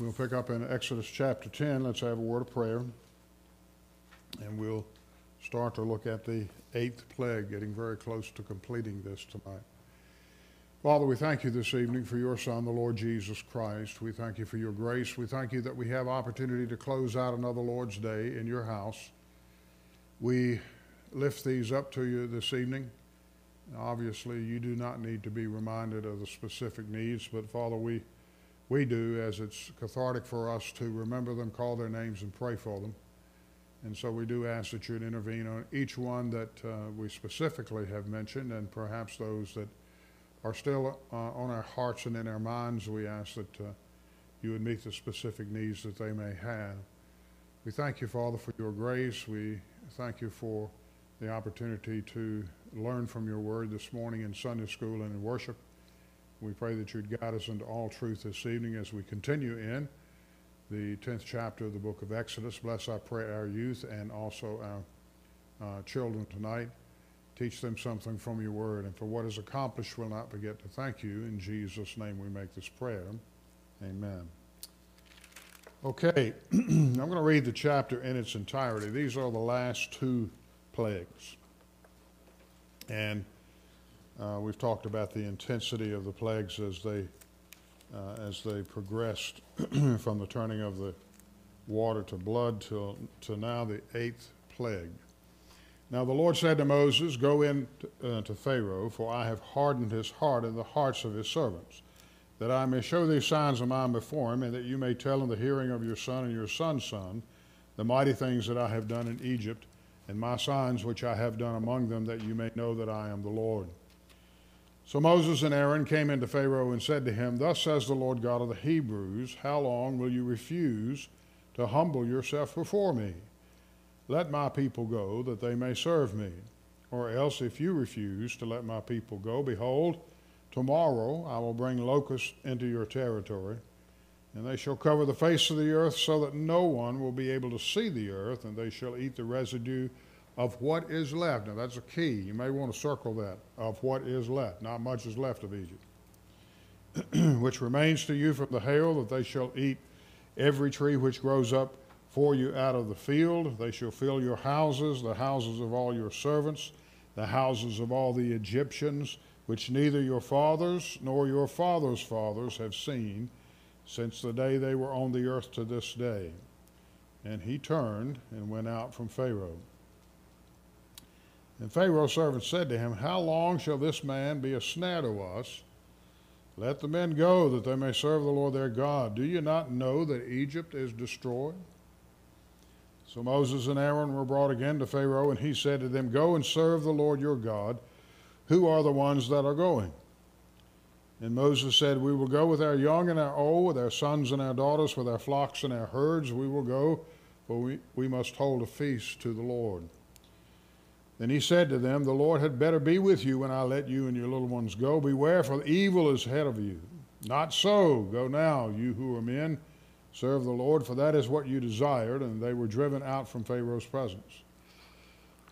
We'll pick up in Exodus chapter 10. Let's have a word of prayer. And we'll start to look at the 8th plague, getting very close to completing this tonight. Father, we thank you this evening for your Son, the Lord Jesus Christ. We thank you for your grace. We thank you that we have opportunity to close out another Lord's Day in your house. We lift these up to you this evening. Obviously, you do not need to be reminded of the specific needs, but Father, we do, as it's cathartic for us to remember them, call their names, and pray for them. And so we do ask that you'd intervene on each one that we specifically have mentioned, and perhaps those that are still on our hearts and in our minds. We ask that you would meet the specific needs that they may have. We thank you, Father, for your grace. We thank you for the opportunity to learn from your word this morning in Sunday school and in worship. We pray that you'd guide us into all truth this evening as we continue in the 10th chapter of the book of Exodus. Bless, I pray, our youth and also our children tonight. Teach them something from your word, and for what is accomplished we'll not forget to thank you. In Jesus' name we make this prayer. Amen. Okay, I'm going to read the chapter in its entirety. These are the last two plagues. And we've talked about the intensity of the plagues as they progressed from the turning of the water to blood till now, the 8th plague. Now the Lord said to Moses, "Go in to Pharaoh, for I have hardened his heart and the hearts of his servants, that I may show these signs of mine before him, and that you may tell in the hearing of your son and your son's son the mighty things that I have done in Egypt, and my signs which I have done among them, that you may know that I am the Lord." So Moses and Aaron came into Pharaoh and said to him, "Thus says the Lord God of the Hebrews, how long will you refuse to humble yourself before me? Let my people go, that they may serve me. Or else, if you refuse to let my people go, behold, tomorrow I will bring locusts into your territory, and they shall cover the face of the earth, so that no one will be able to see the earth, and they shall eat the residue of what is left." Now that's a key. You may want to circle that, of what is left. Not much is left of Egypt. "Which remains to you from the hail, that they shall eat every tree which grows up for you out of the field. They shall fill your houses, the houses of all your servants, the houses of all the Egyptians, which neither your fathers nor your fathers' fathers have seen, since the day they were on the earth to this day." And he turned and went out from Pharaoh. And Pharaoh's servants said to him, "How long shall this man be a snare to us? Let the men go, that they may serve the Lord their God. Do you not know that Egypt is destroyed?" So Moses and Aaron were brought again to Pharaoh, and he said to them, "Go and serve the Lord your God. Who are the ones that are going?" And Moses said, "We will go with our young and our old, with our sons and our daughters, with our flocks and our herds. We will go, for we must hold a feast to the Lord." Then he said to them, "The Lord had better be with you when I let you and your little ones go. Beware, for evil is ahead of you. Not so. Go now, you who are men. Serve the Lord, for that is what you desired." And they were driven out from Pharaoh's presence.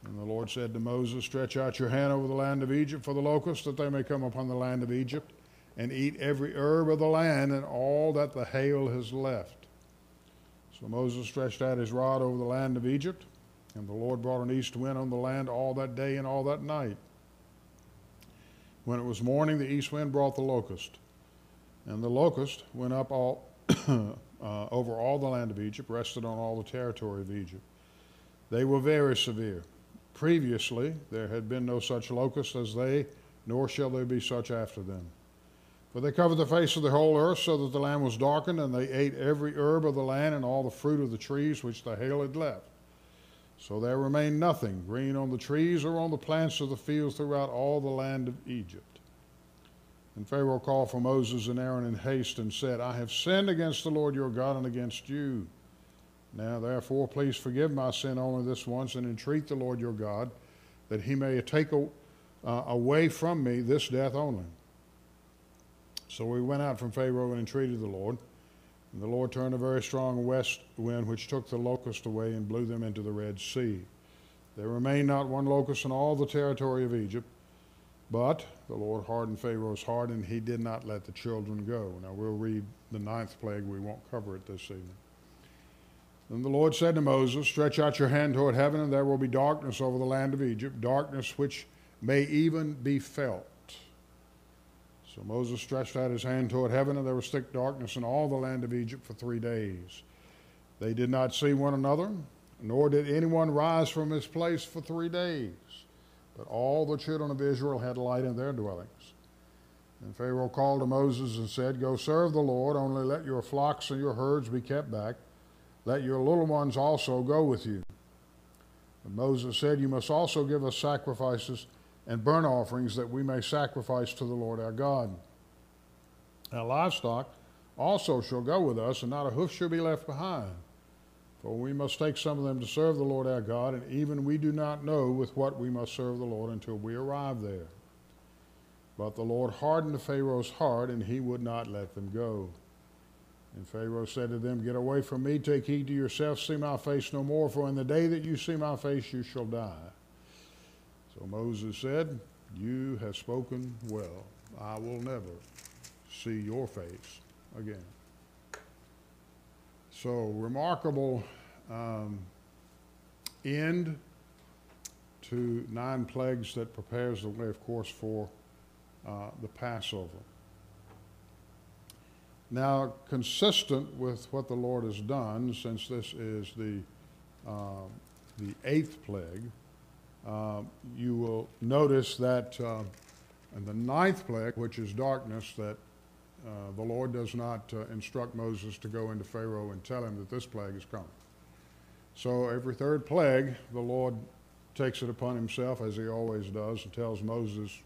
And the Lord said to Moses, "Stretch out your hand over the land of Egypt for the locusts, that they may come upon the land of Egypt, and eat every herb of the land, and all that the hail has left." So Moses stretched out his rod over the land of Egypt, and the Lord brought an east wind on the land all that day and all that night. When it was morning, the east wind brought the locust, and the locust went up all over all the land of Egypt, rested on all the territory of Egypt. They were very severe. Previously there had been no such locusts as they, nor shall there be such after them. For they covered the face of the whole earth, so that the land was darkened, and they ate every herb of the land and all the fruit of the trees which the hail had left. So there remained nothing green on the trees or on the plants of the fields throughout all the land of Egypt. And Pharaoh called for Moses and Aaron in haste and said, "I have sinned against the Lord your God and against you. Now therefore please forgive my sin only this once, and entreat the Lord your God that he may take away from me this death only." So we went out from Pharaoh and entreated the Lord. And the Lord turned a very strong west wind, which took the locusts away and blew them into the Red Sea. There remained not one locust in all the territory of Egypt. But the Lord hardened Pharaoh's heart, and he did not let the children go. Now we'll read the ninth plague. We won't cover it this evening. Then the Lord said to Moses, stretch out your hand toward heaven, and there will be darkness over the land of Egypt, darkness which may even be felt. So Moses stretched out his hand toward heaven, and there was thick darkness in all the land of Egypt for 3 days. They did not see one another, nor did anyone rise from his place for 3 days. But all the children of Israel had light in their dwellings. And Pharaoh called to Moses and said, go serve the Lord, only let your flocks and your herds be kept back. Let your little ones also go with you. But Moses said, you must also give us sacrifices and burnt offerings, that we may sacrifice to the Lord our God. Our livestock also shall go with us, and not a hoof shall be left behind. For we must take some of them to serve the Lord our God, and even we do not know with what we must serve the Lord until we arrive there. But the Lord hardened Pharaoh's heart, and he would not let them go. And Pharaoh said to them, get away from me, take heed to yourself, see my face no more, for in the day that you see my face you shall die. So Moses said, you have spoken well. I will never see your face again. So remarkable end to 9 plagues that prepares the way, of course, for the Passover. Now, consistent with what the Lord has done, since this is the 8th plague, you will notice that in the 9th plague, which is darkness, that the Lord does not instruct Moses to go into Pharaoh and tell him that this plague is coming. So every 3rd plague, the Lord takes it upon himself, as he always does, and tells Moses,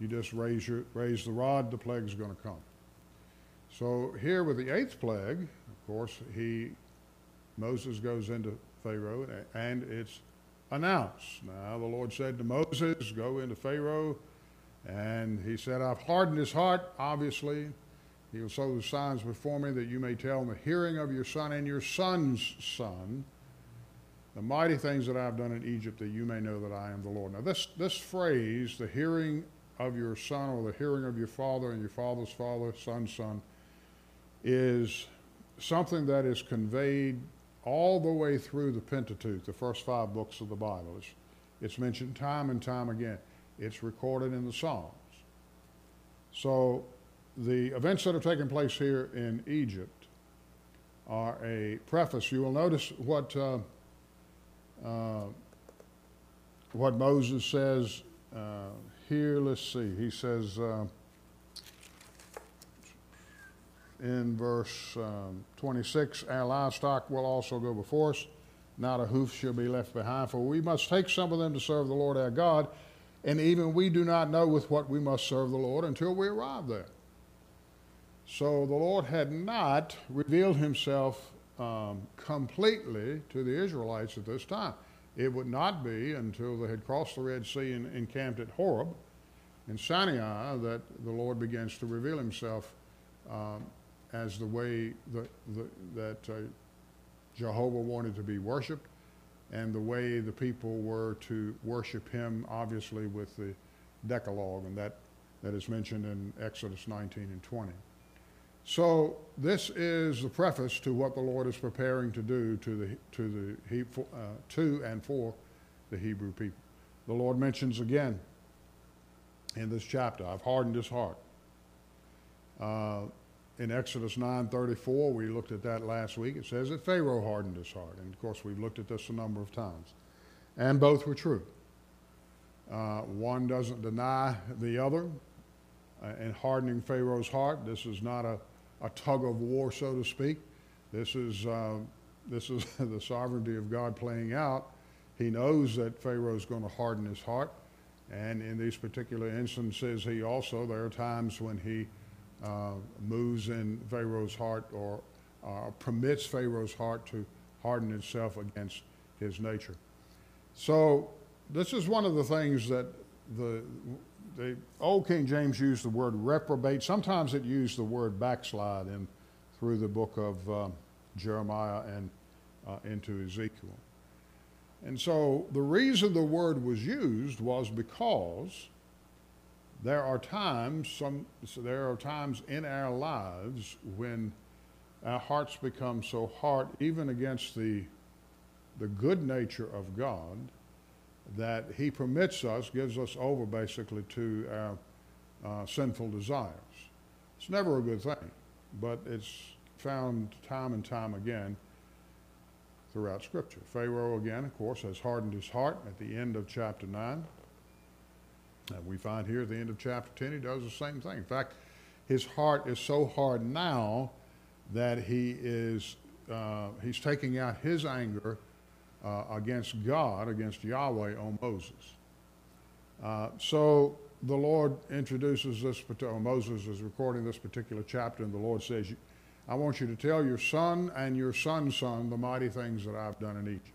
you just raise the rod, the plague is going to come. So here with the 8th plague, of course, Moses goes into Pharaoh, and it's announced. Now the Lord said to Moses, go into Pharaoh, and he said, I've hardened his heart, obviously. He will show the signs before me that you may tell in the hearing of your son and your son's son the mighty things that I have done in Egypt, that you may know that I am the Lord. Now this phrase, the hearing of your son, or the hearing of your father and your father's father, son's son, is something that is conveyed all the way through the Pentateuch, the first 5 books of the Bible. It's mentioned time and time again. It's recorded in the Psalms. So the events that are taking place here in Egypt are a preface. You will notice what Moses says here. Let's see. He says in verse 26, our livestock will also go before us. Not a hoof shall be left behind, for we must take some of them to serve the Lord our God, and even we do not know with what we must serve the Lord until we arrive there. So the Lord had not revealed himself completely to the Israelites at this time. It would not be until they had crossed the Red Sea and encamped at Horeb in Sinai that the Lord begins to reveal himself as the way that Jehovah wanted to be worshipped, and the way the people were to worship him, obviously with the Decalogue, and that is mentioned in Exodus 19 and 20. So this is the preface to what the Lord is preparing to do to and for the Hebrew people. The Lord mentions again in this chapter, I've hardened his heart. In Exodus 9:34, we looked at that last week. It says that Pharaoh hardened his heart. And, of course, we've looked at this a number of times. And both were true. One doesn't deny the other. In hardening Pharaoh's heart, this is not a tug of war, so to speak. This is the sovereignty of God playing out. He knows that Pharaoh's going to harden his heart. And in these particular instances, there are times when he moves in Pharaoh's heart, or permits Pharaoh's heart to harden itself against his nature. So this is one of the things that the old King James used the word reprobate. Sometimes it used the word backslide in through the book of Jeremiah and into Ezekiel. And so the reason the word was used was because There are times in our lives when our hearts become so hard, even against the good nature of God, that he permits us, gives us over basically to our sinful desires. It's never a good thing, but it's found time and time again throughout Scripture. Pharaoh again, of course, has hardened his heart at the end of chapter 9. And we find here at the end of chapter 10, he does the same thing. In fact, his heart is so hard now that he's taking out his anger against God, against Yahweh, on Moses. So the Lord introduces this, Moses is recording this particular chapter, and the Lord says, I want you to tell your son and your son's son the mighty things that I've done in Egypt.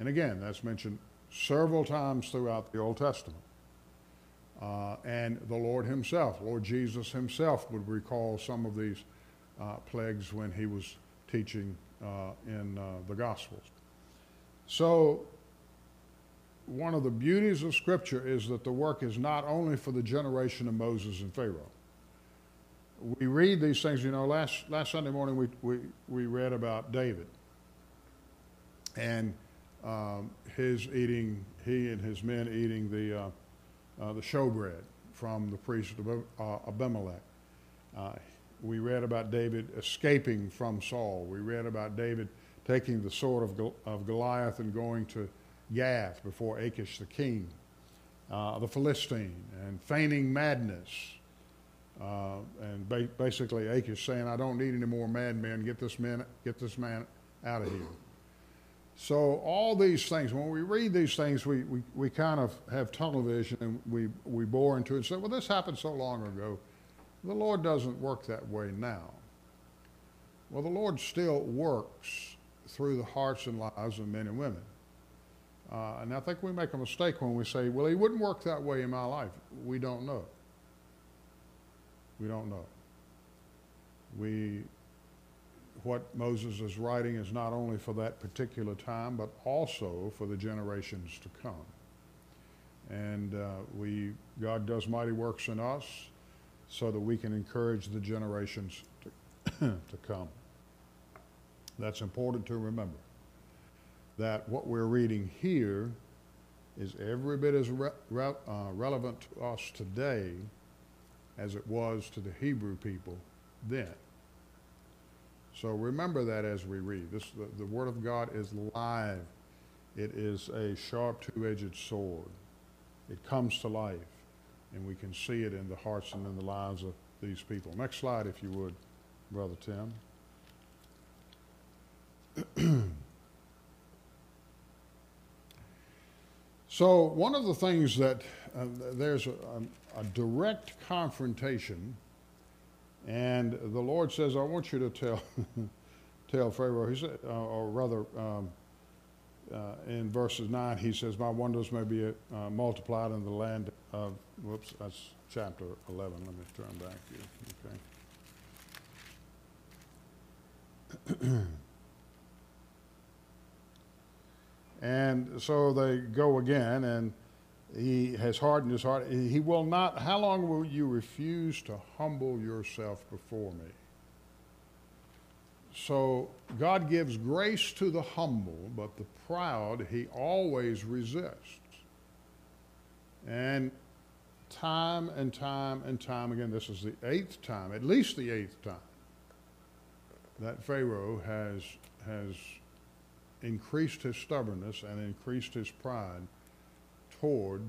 And again, that's mentioned several times throughout the Old Testament. And the Lord himself, Lord Jesus himself, would recall some of these plagues when he was teaching in the Gospels. So one of the beauties of Scripture is that the work is not only for the generation of Moses and Pharaoh. We read these things, you know, last Sunday morning we read about David and he and his men eating the showbread from the priest of Abimelech. We read about David escaping from Saul. We read about David taking the sword of Goliath and going to Gath before Achish the king, the Philistine, and feigning madness. And basically Achish saying, I don't need any more madmen. Get this man out of here. So all these things, when we read these things, we kind of have tunnel vision and we bore into it and say, well, this happened so long ago. The Lord doesn't work that way now. Well, the Lord still works through the hearts and lives of men and women. And I think we make a mistake when we say, well, he wouldn't work that way in my life. We don't know. We don't know. What Moses is writing is not only for that particular time, but also for the generations to come. And God does mighty works in us so that we can encourage the generations to come. That's important to remember, that what we're reading here is every bit as relevant to us today as it was to the Hebrew people then. So remember that as we read. The Word of God is live. It is a sharp two-edged sword. It comes to life, and we can see it in the hearts and in the lives of these people. Next slide, if you would, Brother Tim. So one of the things that there's a direct confrontation, and the Lord says, I want you to tell Pharaoh, he said, in verses 9, he says, my wonders may be multiplied in the land of, whoops, that's chapter 11. Let me turn back here, okay. And so they go again, and he has hardened his heart. He will not, how long will you refuse to humble yourself before me? So God gives grace to the humble, but the proud he always resists. And time again, this is the eighth time, at least the eighth time, that Pharaoh has increased his stubbornness and increased his pride toward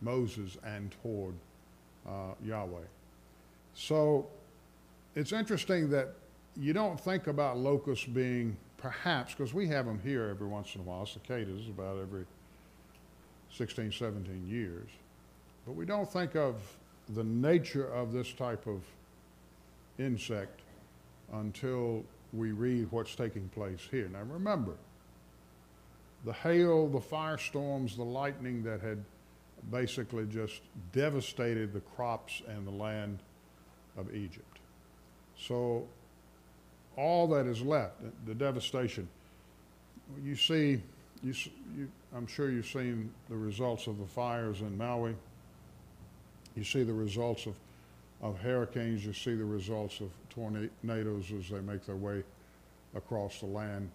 Moses and toward Yahweh. So it's interesting that you don't think about locusts being, perhaps, because we have them here every once in a while, cicadas about every 16, 17 years, but we don't think of the nature of this type of insect until we read what's taking place here. Now remember, the hail, the firestorms, the lightning that had basically just devastated the crops and the land of Egypt. So all that is left, the devastation. I'm sure you've seen the results of the fires in Maui You see the results of hurricanes, you see the results of tornadoes as they make their way across the land.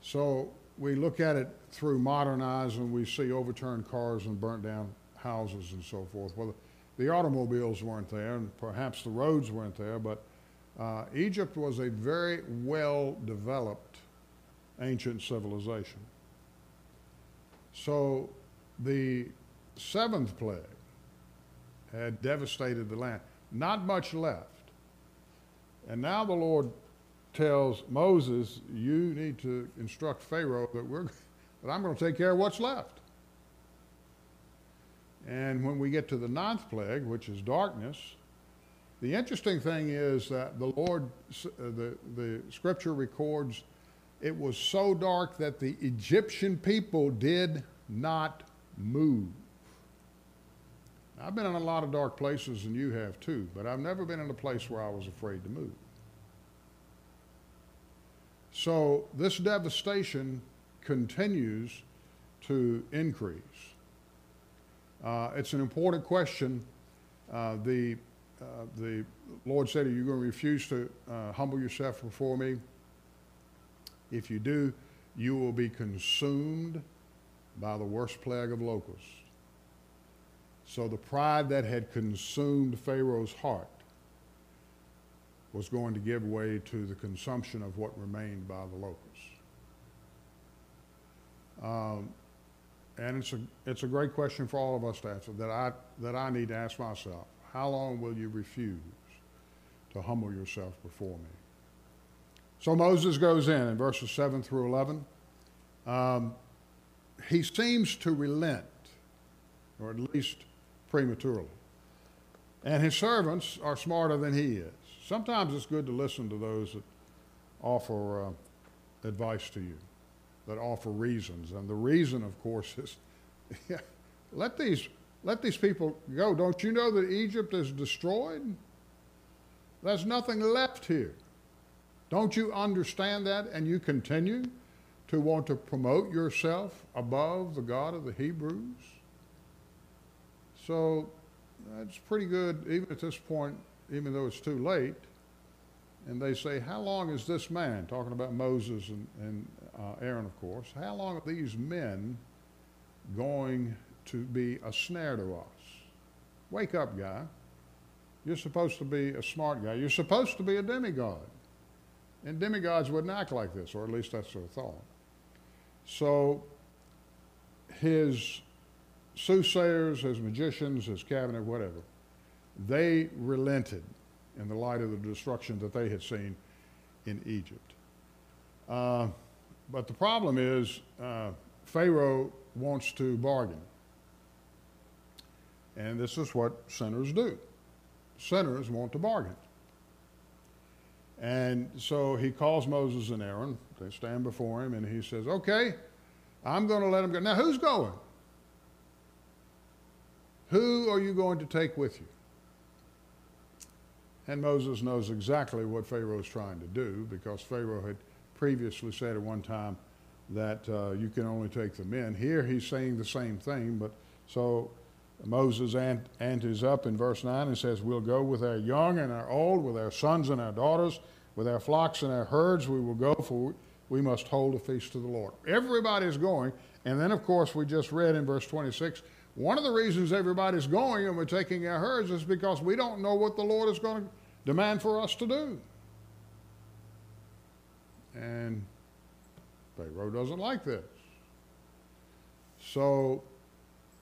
So we look at it through modern eyes and we see overturned cars and burnt down houses and so forth. Well, the automobiles weren't there and perhaps the roads weren't there, but Egypt was a very well-developed ancient civilization. So the seventh plague had devastated the land. Not much left. And now the Lord tells Moses, you need to instruct Pharaoh that I'm going to take care of what's left. And when we get to the ninth plague, which is darkness, the interesting thing is that the Lord, the scripture records, it was so dark that the Egyptian people did not move. I've been in a lot of dark places, and you have too, but I've never been in a place where I was afraid to move. So this devastation continues to increase. It's an important question. The Lord said, are you going to refuse to humble yourself before me? If you do, you will be consumed by the worst plague of locusts. So the pride that had consumed Pharaoh's heart was going to give way to the consumption of what remained by the locusts. And it's a great question for all of us to answer, that I need to ask myself. How long will you refuse to humble yourself before me? So Moses goes in verses 7 through 11. He seems to relent, or at least prematurely. And his servants are smarter than he is. Sometimes it's good to listen to those that offer advice to you, that offer reasons. And the reason, of course, is let these people go. Don't you know that Egypt is destroyed? There's nothing left here. Don't you understand that? And you continue to want to promote yourself above the God of the Hebrews? So that's pretty good, even at this point, even though it's too late. And they say, how long is this man, talking about Moses and Aaron, of course, how long are these men going to be a snare to us? Wake up, guy. You're supposed to be a smart guy. You're supposed to be a demigod. And demigods wouldn't act like this, or at least that's their thought. So his soothsayers, his magicians, his cabinet, whatever, they relented in the light of the destruction that they had seen in Egypt. But the problem is Pharaoh wants to bargain. And this is what sinners do. Sinners want to bargain. And so he calls Moses and Aaron. They stand before him, and he says, okay, I'm going to let him go. Now, who's going? Who are you going to take with you? And Moses knows exactly what Pharaoh is trying to do, because Pharaoh had previously said at one time that you can only take the men. Here he's saying the same thing, but so Moses answers up in verse 9 and says, we'll go with our young and our old, with our sons and our daughters, with our flocks and our herds, we will go, for we must hold a feast to the Lord. Everybody's going. And then, of course, we just read in verse 26, one of the reasons everybody's going and we're taking our herds is because we don't know what the Lord is going to demand for us to do. And Pharaoh doesn't like this. So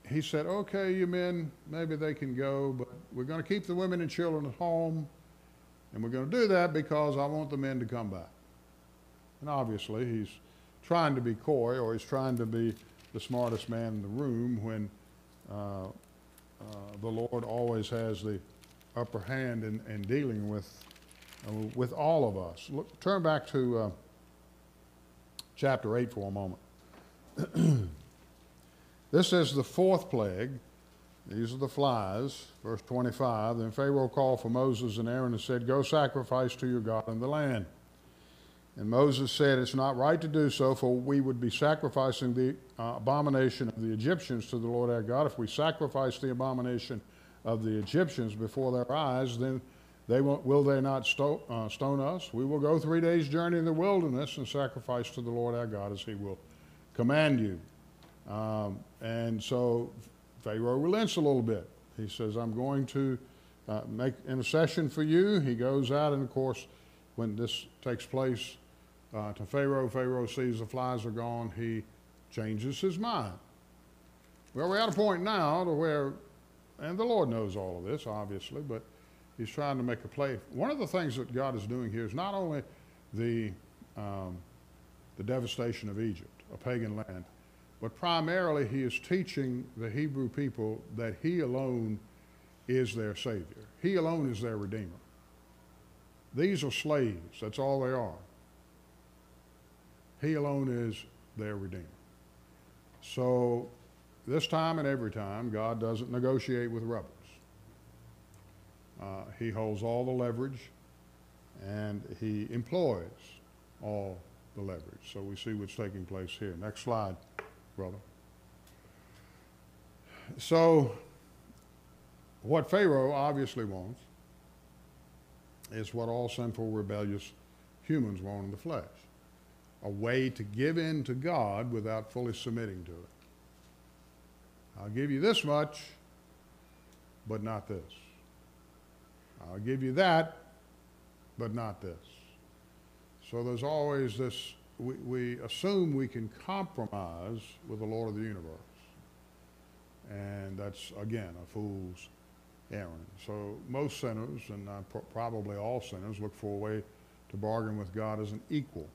he said, okay, you men, maybe they can go, but we're going to keep the women and children at home, and we're going to do that because I want the men to come back. And obviously, he's trying to be coy, or he's trying to be the smartest man in the room, when the Lord always has the upper hand in dealing with all of us. Look, turn back to chapter 8 for a moment. This is the fourth plague. These are the flies. Verse 25, then Pharaoh called for Moses and Aaron and said, go sacrifice to your God in the land. And Moses said, it's not right to do so, for we would be sacrificing the abomination of the Egyptians to the Lord our God. If we sacrifice the abomination of the Egyptians before their eyes, then they will they not stone us? We will go 3 days' journey in the wilderness and sacrifice to the Lord our God as he will command you. And so Pharaoh relents a little bit. He says, I'm going to make intercession for you. He goes out, and of course, when this takes place to Pharaoh, Pharaoh sees the flies are gone. He changes his mind. Well, we're at a point now to where, and the Lord knows all of this, obviously, but he's trying to make a play. One of the things that God is doing here is not only the devastation of Egypt, a pagan land, but primarily he is teaching the Hebrew people that he alone is their Savior. He alone is their Redeemer. These are slaves. That's all they are. He alone is their Redeemer. So this time and every time, God doesn't negotiate with rebels. He holds all the leverage, and he employs all the leverage. So we see what's taking place here. Next slide, brother. So what Pharaoh obviously wants is what all sinful, rebellious humans want in the flesh, a way to give in to God without fully submitting to it. I'll give you this much, but not this. I'll give you that, but not this. So there's always this, we assume we can compromise with the Lord of the universe. And that's, again, a fool's errand. So most sinners, and probably all sinners, look for a way to bargain with God as an equal.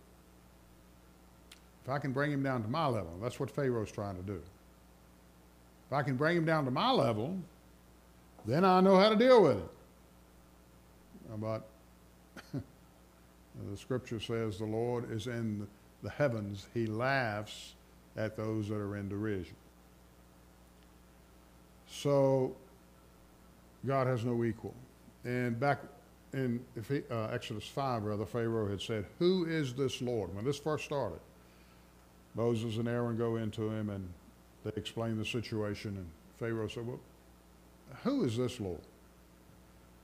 If I can bring him down to my level, that's what Pharaoh's trying to do. If I can bring him down to my level, then I know how to deal with it. But the scripture says the Lord is in the heavens. He laughs at those that are in derision. So God has no equal. And back in Exodus 5, rather, Pharaoh had said, who is this Lord? When this first started, Moses and Aaron go into him and they explain the situation. And Pharaoh said, well, who is this Lord?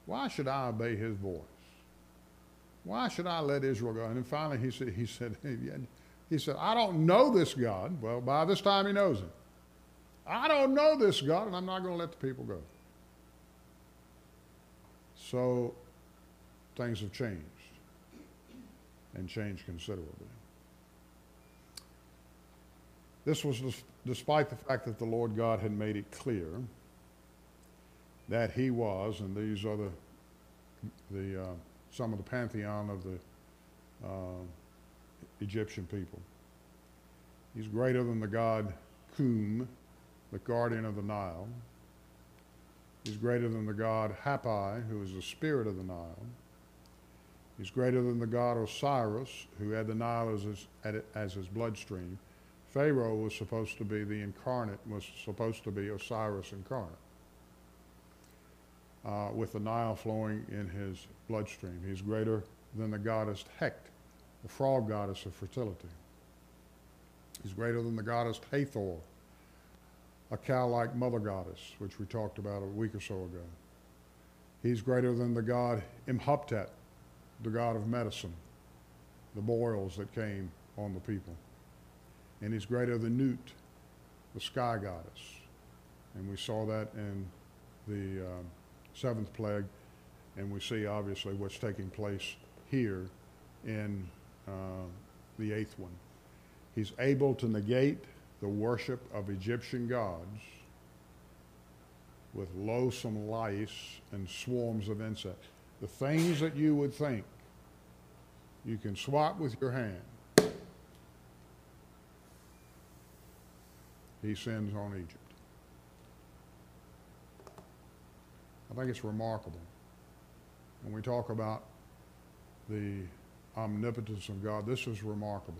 Why should I obey his voice? Why should I let Israel go? And then finally he said, I don't know this God. Well, by this time he knows him. I don't know this God, and I'm not going to let the people go. So things have changed, and changed considerably. This was despite the fact that the Lord God had made it clear that he was, and these are some of the pantheon of the Egyptian people. He's greater than the god Khum, the guardian of the Nile. He's greater than the god Hapi, who is the spirit of the Nile. He's greater than the god Osiris, who had the Nile as his bloodstream. Pharaoh was supposed to be the incarnate, was supposed to be Osiris incarnate. With the Nile flowing in his bloodstream. He's greater than the goddess Hecht, the frog goddess of fertility. He's greater than the goddess Hathor, a cow-like mother goddess, which we talked about a week or so ago. He's greater than the god Imhotep, the god of medicine, the boils that came on the people. And he's greater than Nut, the sky goddess. And we saw that in the seventh plague, and we see obviously what's taking place here in the eighth one. He's able to negate the worship of Egyptian gods with loathsome lice and swarms of insects. The things that you would think you can swat with your hand, he sends on Egypt. I think it's remarkable when we talk about the omnipotence of God. This is remarkable.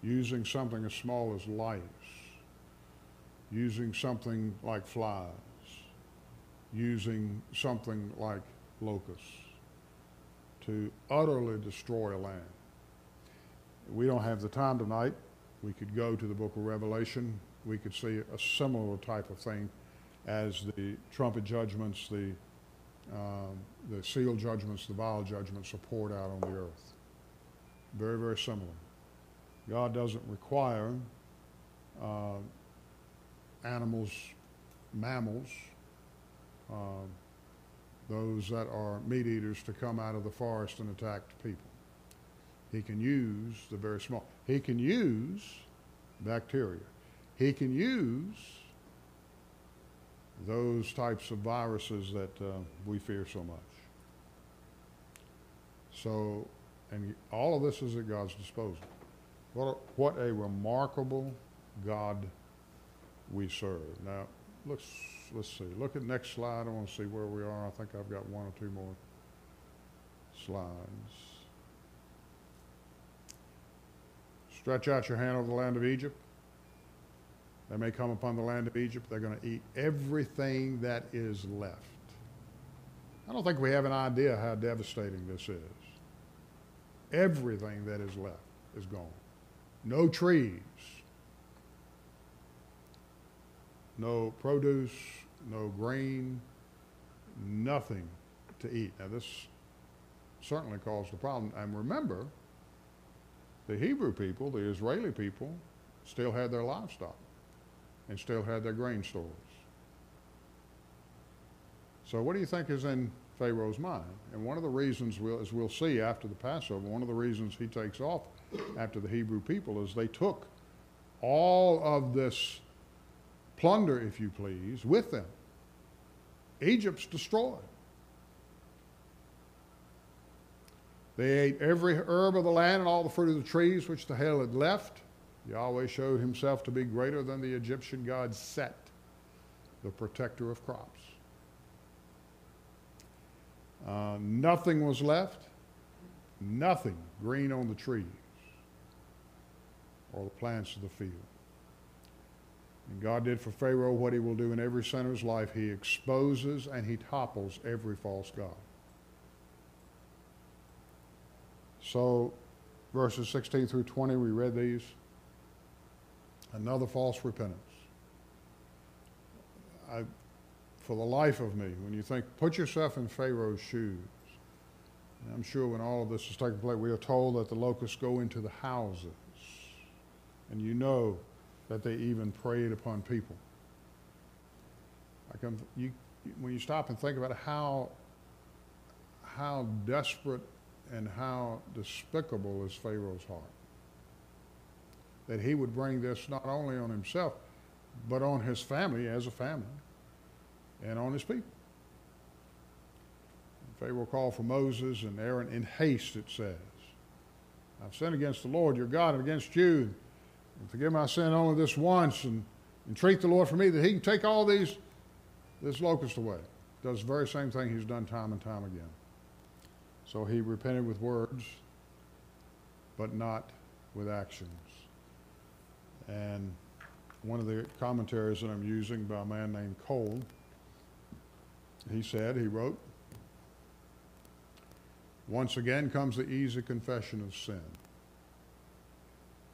Using something as small as lice, using something like flies, using something like locusts to utterly destroy a land. We don't have the time tonight. We could go to the book of Revelation. We could see a similar type of thing as the trumpet judgments, the seal judgments, the vial judgments are poured out on the earth. Very, very similar. God doesn't require animals, mammals, those that are meat eaters to come out of the forest and attack people. He can use the very small. He can use bacteria. He can use those types of viruses that we fear so much. So, and all of this is at God's disposal. What a remarkable God we serve. Now, let's see. Look at the next slide. I want to see where we are. I think I've got one or two more slides. Stretch out your hand over the land of Egypt. They may come upon the land of Egypt. They're going to eat everything that is left. I don't think we have an idea how devastating this is. Everything that is left is gone. No trees, no produce, no grain, nothing to eat. Now, this certainly caused a problem. And remember, the Hebrew people, the Israeli people, still had their livestock and still had their grain stores. So what do you think is in Pharaoh's mind? And one of the reasons, as we'll see after the Passover, one of the reasons he takes off after the Hebrew people is they took all of this plunder, if you please, with them. Egypt's destroyed. They ate every herb of the land and all the fruit of the trees which the hail had left. Yahweh showed himself to be greater than the Egyptian god Set, the protector of crops. Nothing was left, nothing green on the trees or the plants of the field. And God did for Pharaoh what he will do in every sinner's life. He exposes and he topples every false god. So, verses 16 through 20, we read these. Another false repentance. For the life of me, when you think, put yourself in Pharaoh's shoes. And I'm sure when all of this is taking place, we are told that the locusts go into the houses. And you know that they even preyed upon people. When you stop and think about how desperate and how despicable is Pharaoh's heart, that he would bring this not only on himself, but on his family as a family, and on his people. And Pharaoh called for Moses and Aaron in haste, it says. I've sinned against the Lord your God and against you. And forgive my sin only this once, and entreat the Lord for me that he can take all this locust away. Does the very same thing he's done time and time again. So he repented with words, but not with actions. And one of the commentaries that I'm using by a man named Cole, he wrote, once again comes the easy confession of sin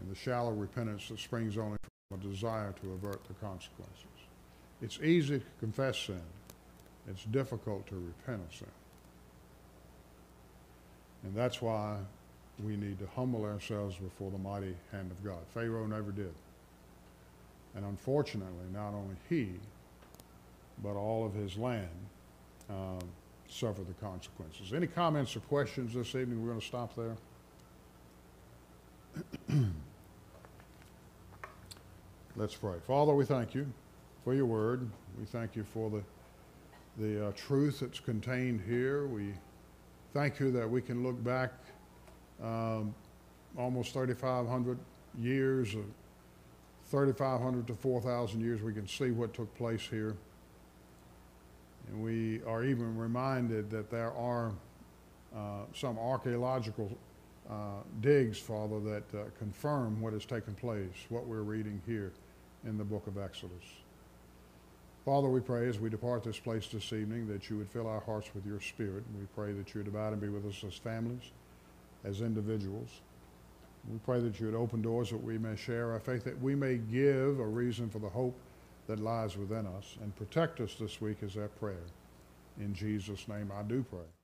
and the shallow repentance that springs only from a desire to avert the consequences. It's easy to confess sin. It's difficult to repent of sin. And that's why we need to humble ourselves before the mighty hand of God. Pharaoh never did. And unfortunately, not only he, but all of his land suffered the consequences. Any comments or questions this evening? We're going to stop there. Let's pray. Father, we thank you for your word. We thank you for the truth that's contained here. We thank you that we can look back almost 3,500 years, 3,500 to 4,000 years. We can see what took place here. And we are even reminded that there are some archaeological digs, Father, that confirm what has taken place, what we're reading here in the book of Exodus. Father, we pray as we depart this place this evening that you would fill our hearts with your spirit. We pray that you would abide and be with us as families, as individuals. We pray that you would open doors that we may share our faith, that we may give a reason for the hope that lies within us, and protect us this week is our prayer. In Jesus' name I do pray.